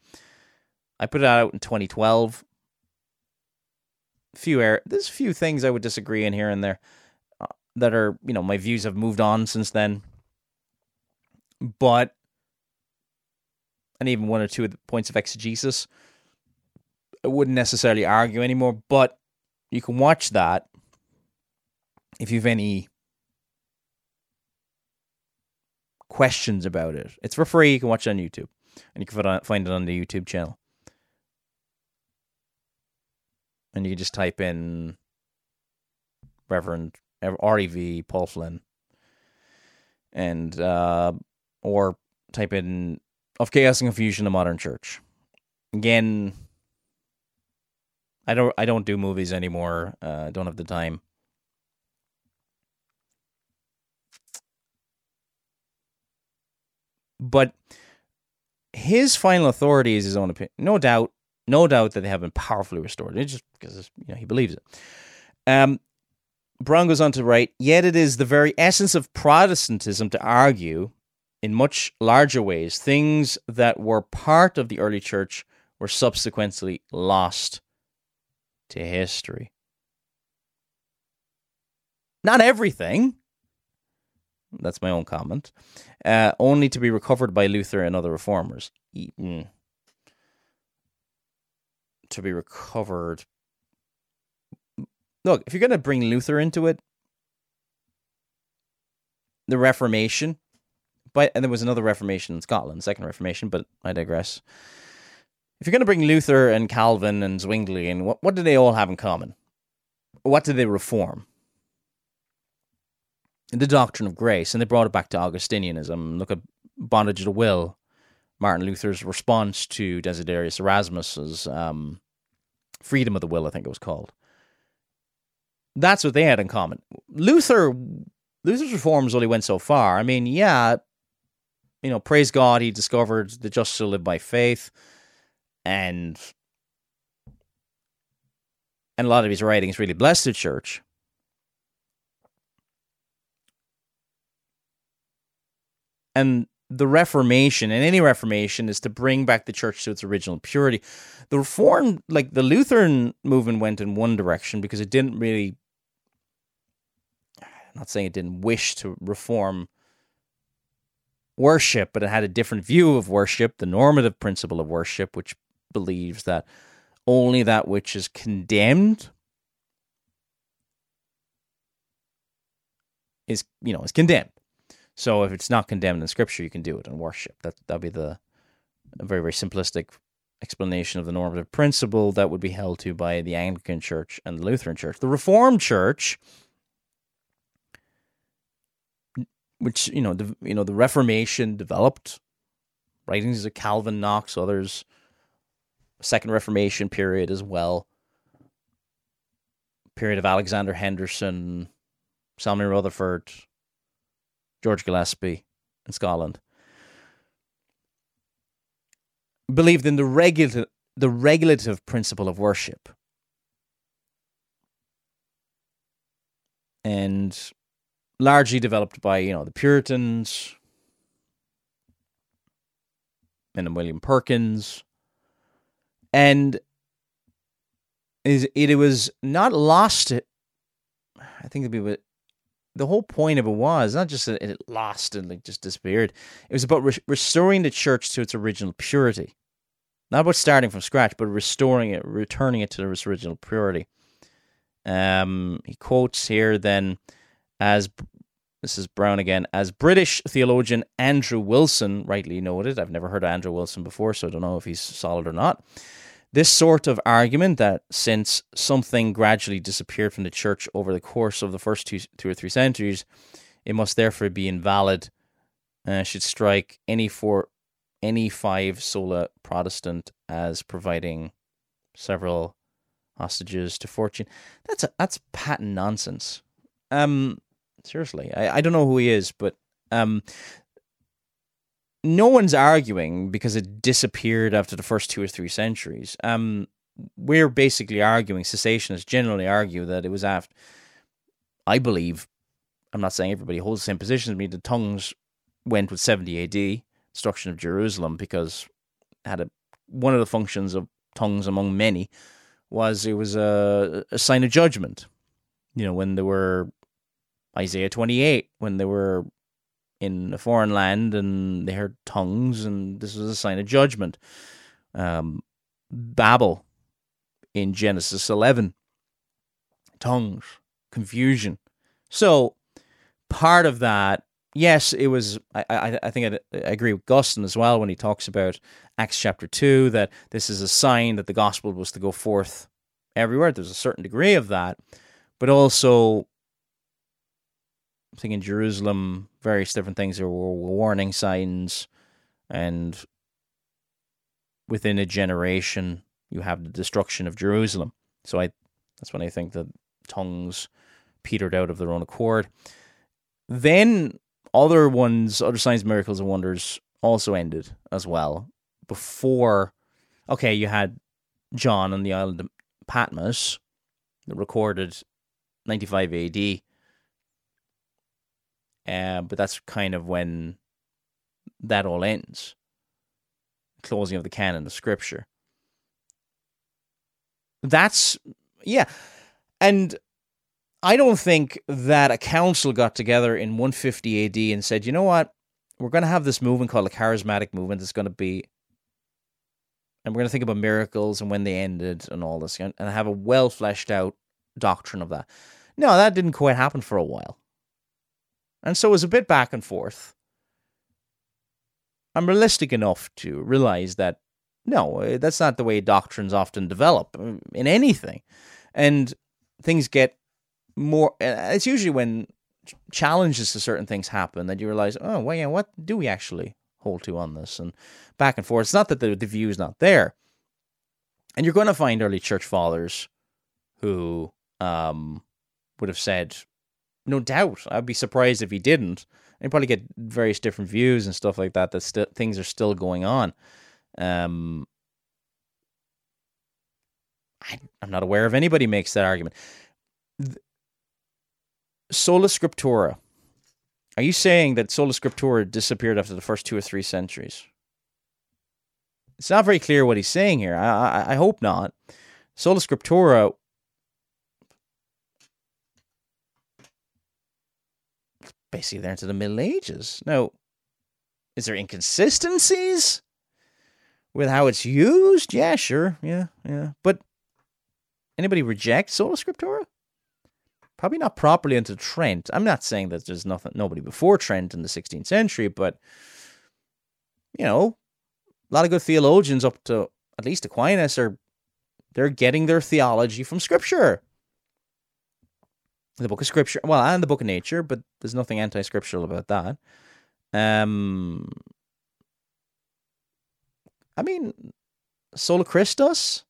I put it out in 2012. There's a few things I would disagree in here and there that are, you know, my views have moved on since then. But, and even one or two of the points of exegesis, I wouldn't necessarily argue anymore, but you can watch that if you have any questions about it. It's for free, you can watch it on YouTube, and you can find it on the YouTube channel. And you can just type in Reverend R.E.V. Paul Flynn, and or type in Of Chaos and Confusion in the Modern Church. Again, I don't do movies anymore. I don't have the time. But his final authority is his own opinion. No doubt that they have been powerfully restored. It's just because, you know, he believes it. Brown goes on to write, yet it is the very essence of Protestantism to argue in much larger ways. Things that were part of the early church were subsequently lost to history. Not everything. That's my own comment. Only to be recovered by Luther and other reformers. To be recovered. Look, if you're going to bring Luther into it, the Reformation, and there was another Reformation in Scotland, Second Reformation, but I digress. If you're going to bring Luther and Calvin and Zwingli in, what do they all have in common? What did they reform? The doctrine of grace, and they brought it back to Augustinianism. Look at bondage of the will, Martin Luther's response to Desiderius Erasmus's freedom of the will, I think it was called. That's what they had in common. Luther's reforms only went so far. I mean, yeah, you know, praise God, he discovered the just shall live by faith, and a lot of his writings really blessed the church. And the Reformation, and any Reformation, is to bring back the church to its original purity. The Reform, like the Lutheran movement, went in one direction because it didn't really, I'm not saying it didn't wish to reform worship, but it had a different view of worship, the normative principle of worship, which believes that only that which is condemned is condemned. So if it's not condemned in Scripture, you can do it in worship. That'd be a very, very simplistic explanation of the normative principle that would be held to by the Anglican Church and the Lutheran Church. The Reformed Church, which the Reformation developed, writings of Calvin, Knox, others, Second Reformation period as well, period of Alexander Henderson, Samuel Rutherford, George Gillespie in Scotland, believed in the regulative principle of worship. And largely developed by, the Puritans and William Perkins. And it was not lost. I think it'd be the whole point of it was not just that it lost and just disappeared. It was about restoring the church to its original purity. Not about starting from scratch, but restoring it, returning it to its original purity. He quotes here then, as this is Brown again, as British theologian Andrew Wilson rightly noted. I've never heard of Andrew Wilson before, so I don't know if he's solid or not. This sort of argument that since something gradually disappeared from the church over the course of the first two or three centuries, it must therefore be invalid, should strike any five sola Protestant as providing several hostages to fortune. That's patent nonsense. Seriously, I don't know who he is, but no one's arguing because it disappeared after the first two or three centuries. We're basically arguing, cessationists generally argue that it was after, I believe, I'm not saying everybody holds the same position as me, the tongues went with 70 AD, destruction of Jerusalem, because it had one of the functions of tongues among many was it was a sign of judgment. When there were Isaiah 28, when there were in a foreign land and they heard tongues, and this was a sign of judgment. Babel in Genesis 11. Tongues, confusion. So part of that, yes, it was, I think I agree with Guston as well when he talks about Acts chapter 2, that this is a sign that the gospel was to go forth everywhere. There's a certain degree of that, but also I think in Jerusalem, various different things. There were warning signs, and within a generation, you have the destruction of Jerusalem. So that's when I think the tongues petered out of their own accord. Then other signs, miracles, and wonders also ended as well. You had John on the island of Patmos, that recorded 95 AD. But that's kind of when that all ends. Closing of the canon of Scripture. That's, yeah. And I don't think that a council got together in 150 AD and said, you know what, we're going to have this movement called the charismatic movement. It's going to be, and we're going to think about miracles and when they ended and all this, and have a well-fleshed out doctrine of that. No, that didn't quite happen for a while. And so it was a bit back and forth. I'm realistic enough to realize that, no, that's not the way doctrines often develop in anything. And things get more... It's usually when challenges to certain things happen that you realize, oh, well, yeah, what do we actually hold to on this? And back and forth. It's not that the view is not there. And you're going to find early church fathers who would have said, no doubt, I'd be surprised if he didn't. And you probably get various different views and stuff like that, that things are still going on. I'm not aware of anybody makes that argument. Sola Scriptura. Are you saying that Sola Scriptura disappeared after the first 2 or 3 centuries? It's not very clear what he's saying here. I hope not. Sola Scriptura basically there into the Middle Ages. Now, is there inconsistencies with how it's used? Yeah, sure. Yeah. But anybody reject Sola Scriptura? Probably not properly until Trent. I'm not saying that there's nobody before Trent in the 16th century, but, you know, a lot of good theologians up to at least Aquinas they're getting their theology from Scripture. The book of Scripture, well, and the book of nature, but there's nothing anti-scriptural about that. I mean, Sola Christus?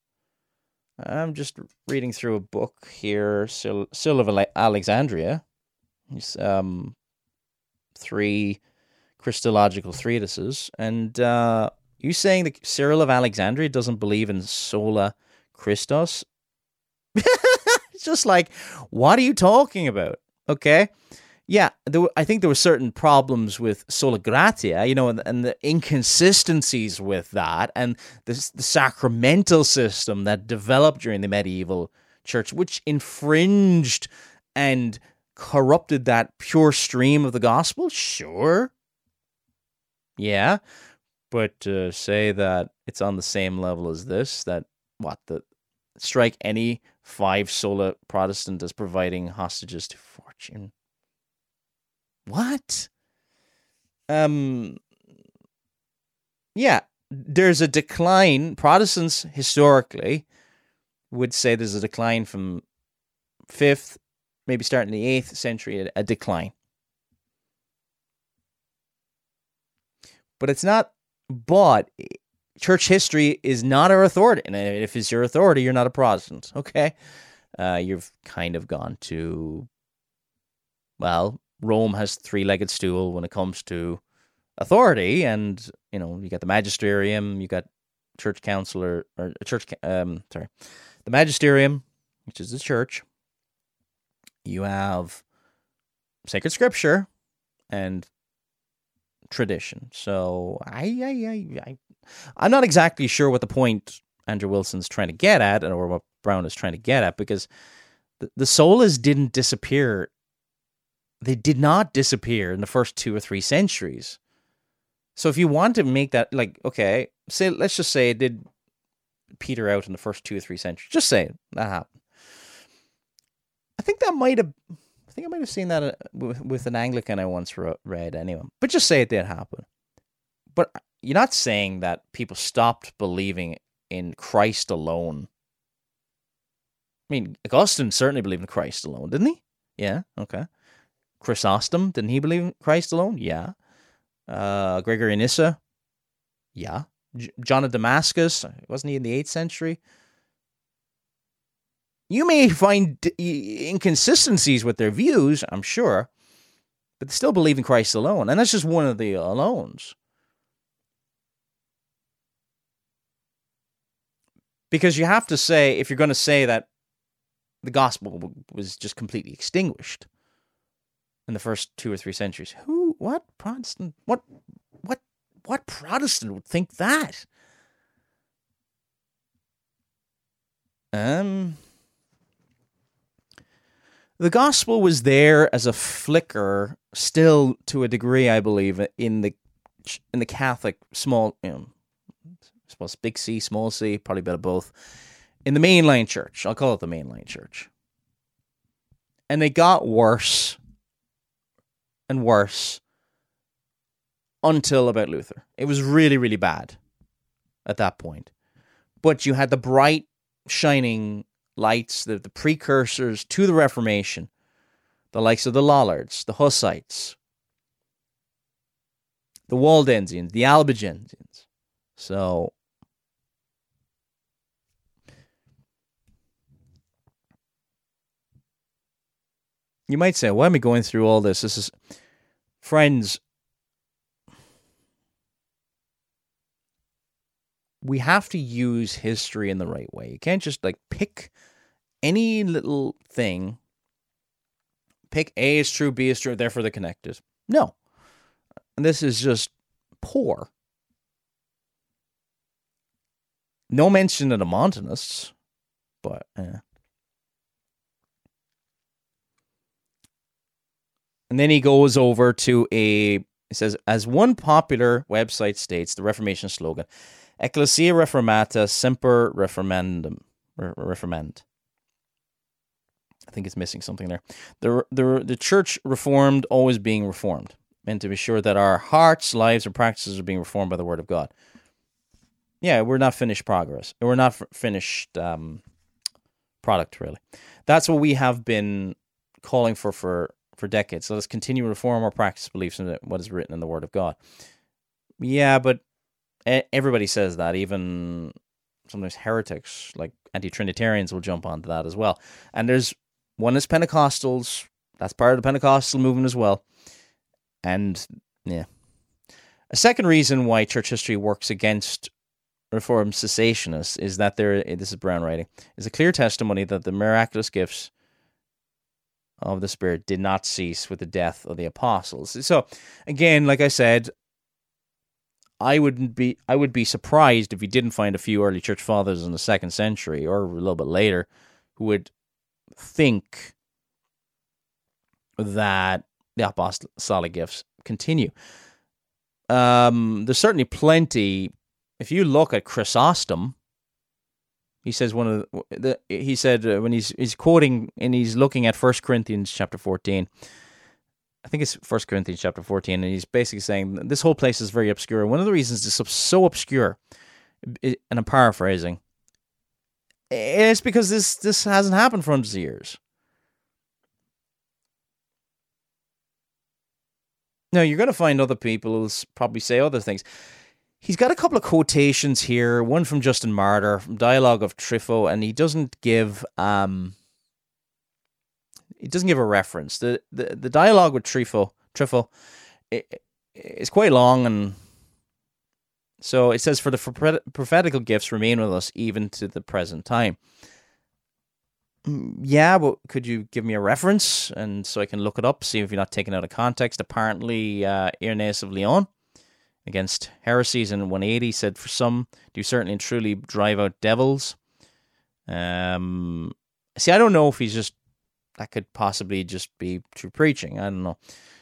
I'm just reading through a book here, Sylla of Alexandria. It's, 3 Christological treatises. And you saying that Cyril of Alexandria doesn't believe in Sola Christus? It's just like, what are you talking about? Okay. Yeah, I think there were certain problems with Sola Gratia, you know, and the inconsistencies with that, and the sacramental system that developed during the medieval church, which infringed and corrupted that pure stream of the gospel. Sure. Yeah. But to say that it's on the same level as this, that strike any 5 sola Protestant as providing hostages to fortune. What? Yeah, there's a decline. Protestants historically would say there's a decline from 5th, maybe starting the 8th century, a decline. But it's not, but church history is not our authority. And if it's your authority, you're not a Protestant, okay? You've kind of gone to, well, Rome has 3-legged stool when it comes to authority, and you know you got the magisterium, you got church council or church. The magisterium, which is the church. You have sacred scripture and tradition. So I'm not exactly sure what the point Andrew Wilson's trying to get at, or what Brown is trying to get at, because the solas didn't disappear. They did not disappear in the first 2 or 3 centuries. So if you want to make that, like, okay, say, let's just say it did peter out in the first 2 or 3 centuries. Just say it. That happened. I might have seen that with an Anglican I once read anyway. But just say it did happen. But you're not saying that people stopped believing in Christ alone. I mean, Augustine certainly believed in Christ alone, didn't he? Yeah, okay. Chrysostom, didn't he believe in Christ alone? Yeah. Gregory Nyssa? Yeah. John of Damascus? Wasn't he in the 8th century? You may find inconsistencies with their views, I'm sure, but they still believe in Christ alone, and that's just one of the alones. Because you have to say, if you're going to say that the gospel was just completely extinguished in the first 2 or 3 centuries. What Protestant? What What Protestant would think that? The gospel was there as a flicker, still to a degree, I believe, in the Catholic small, big C, small C, probably better both, in the mainline church. I'll call it the mainline church. And they got worse and worse until about Luther. It was really, really bad at that point. But you had the bright, shining lights, the precursors to the Reformation, the likes of the Lollards, the Hussites, the Waldensians, the Albigensians. So, you might say, why am I going through all this? This is, friends, we have to use history in the right way. You can't just pick any little thing. Pick A is true, B is true, therefore they're connected. No. And this is just poor. No mention of the Montanists, but And then he goes over to it says, as one popular website states, the Reformation slogan, Ecclesia Reformata Semper Reformandum. Reformand. I think it's missing something there. The church reformed, always being reformed, meant to be sure that our hearts, lives, and practices are being reformed by the word of God. Yeah, we're not finished progress. We're not finished product, really. That's what we have been calling for decades. So let's continue to reform our practice, beliefs, and what is written in the word of God. Yeah, but everybody says that, even sometimes heretics, like anti-Trinitarians, will jump onto that as well. And there's one is Pentecostals. That's part of the Pentecostal movement as well. And, yeah. A second reason why church history works against Reformed cessationists is that there, this is Brown writing, is a clear testimony that the miraculous gifts of the Spirit did not cease with the death of the apostles. So, again, like I said, I would be surprised if you didn't find a few early church fathers in the 2nd century or a little bit later who would think that the apostolic gifts continue. There's certainly plenty. If you look at Chrysostom, he says when he's quoting and he's looking at 1 Corinthians chapter 14. I think it's 1 Corinthians chapter 14, and he's basically saying this whole place is very obscure. One of the reasons it's so obscure, and I'm paraphrasing, it's because this hasn't happened for hundreds of years. Now, you're going to find other people who'll probably say other things. He's got a couple of quotations here, one from Justin Martyr, from Dialogue of Trifo, and he doesn't give... It doesn't give a reference. The dialogue with Trifo is quite long, and so it says, for the prophetical gifts remain with us even to the present time. Yeah, but could you give me a reference? And so I can look it up, see if you're not taking it out of context. Apparently, Irenaeus of Lyon, against heresies in 180, said, for some do certainly and truly drive out devils. See, I don't know if he's just... That could possibly just be true preaching. I don't know.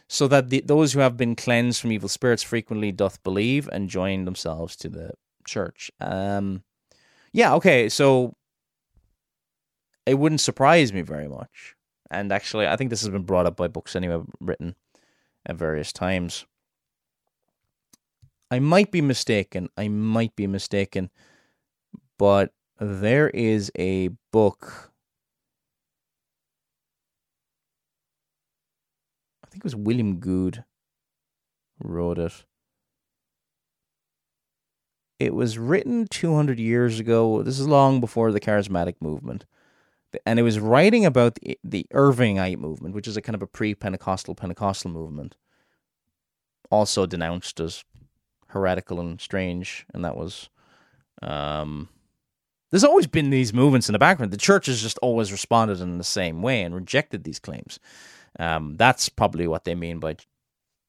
So that those who have been cleansed from evil spirits frequently doth believe and join themselves to the church. Yeah, okay. So it wouldn't surprise me very much. And actually, I think this has been brought up by books anyway, written at various times. I might be mistaken. But there is a book... I think it was William Goode who wrote it. It was written 200 years ago. This is long before the charismatic movement. And it was writing about the Irvingite movement, which is a kind of a pre-Pentecostal Pentecostal movement. Also denounced as heretical and strange. And that was... There's always been these movements in the background. The church has just always responded in the same way and rejected these claims. That's probably what they mean by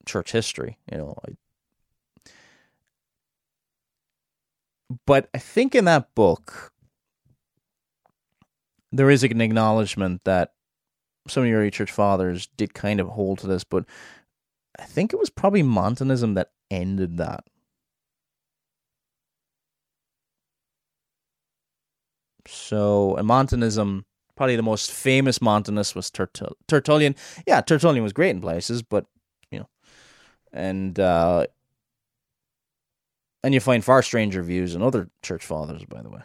church history, But I think in that book, there is an acknowledgement that some of your early church fathers did kind of hold to this, but I think it was probably Montanism that ended that. So, and Montanism, probably the most famous Montanist was Tertullian. Yeah, Tertullian was great in places, but, you know, and you find far stranger views in other church fathers, by the way.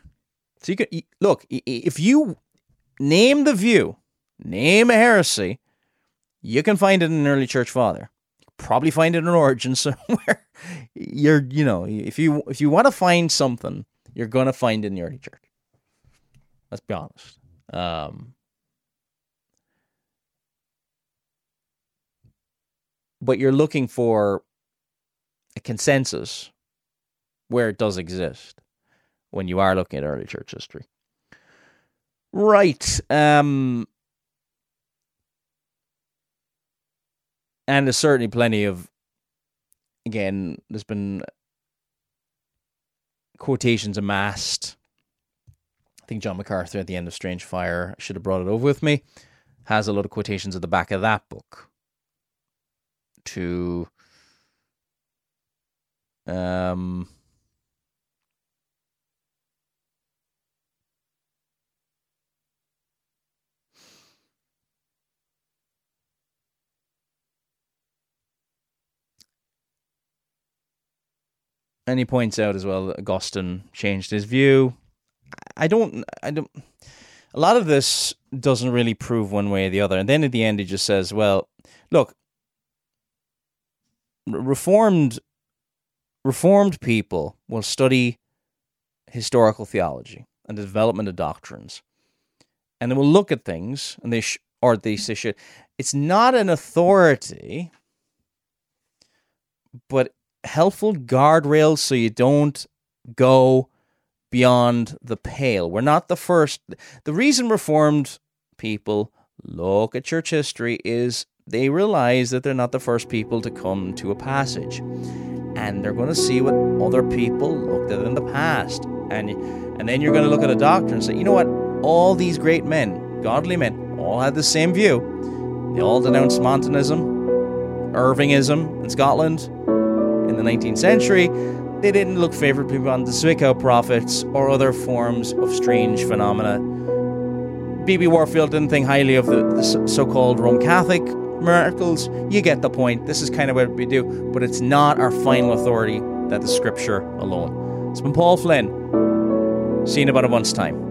So you could, look, if you name the view, name a heresy, you can find it in an early church father. Probably find it in Origen somewhere. You know, if you want to find something, you're going to find it in the early church. Let's be honest. But you're looking for a consensus where it does exist when you are looking at early church history. Right. And there's certainly plenty of, again, there's been quotations amassed. I think John MacArthur at the end of Strange Fire, I should have brought it over with me, has a lot of quotations at the back of that book to And he points out as well that Augustine changed his view. I don't. A lot of this doesn't really prove one way or the other. And then at the end, he just says, "Well, look, Reformed people will study historical theology and the development of doctrines, and they will look at things, and they should. It's not an authority, but." Helpful guardrails so you don't go beyond the pale. We're not the first. The reason Reformed people look at church history is they realize that they're not the first people to come to a passage. And they're going to see what other people looked at in the past. And then you're going to look at a doctrine and say, you know what? All these great men, godly men, all had the same view. They all denounced Montanism, Irvingism in Scotland. In the 19th century, they didn't look favorably on the Zwickau prophets or other forms of strange phenomena. B.B. Warfield didn't think highly of the so-called Roman Catholic miracles. You get the point. This is kind of what we do, but it's not our final authority that the Scripture alone. It's been Paul Flynn. See you in about a month's time.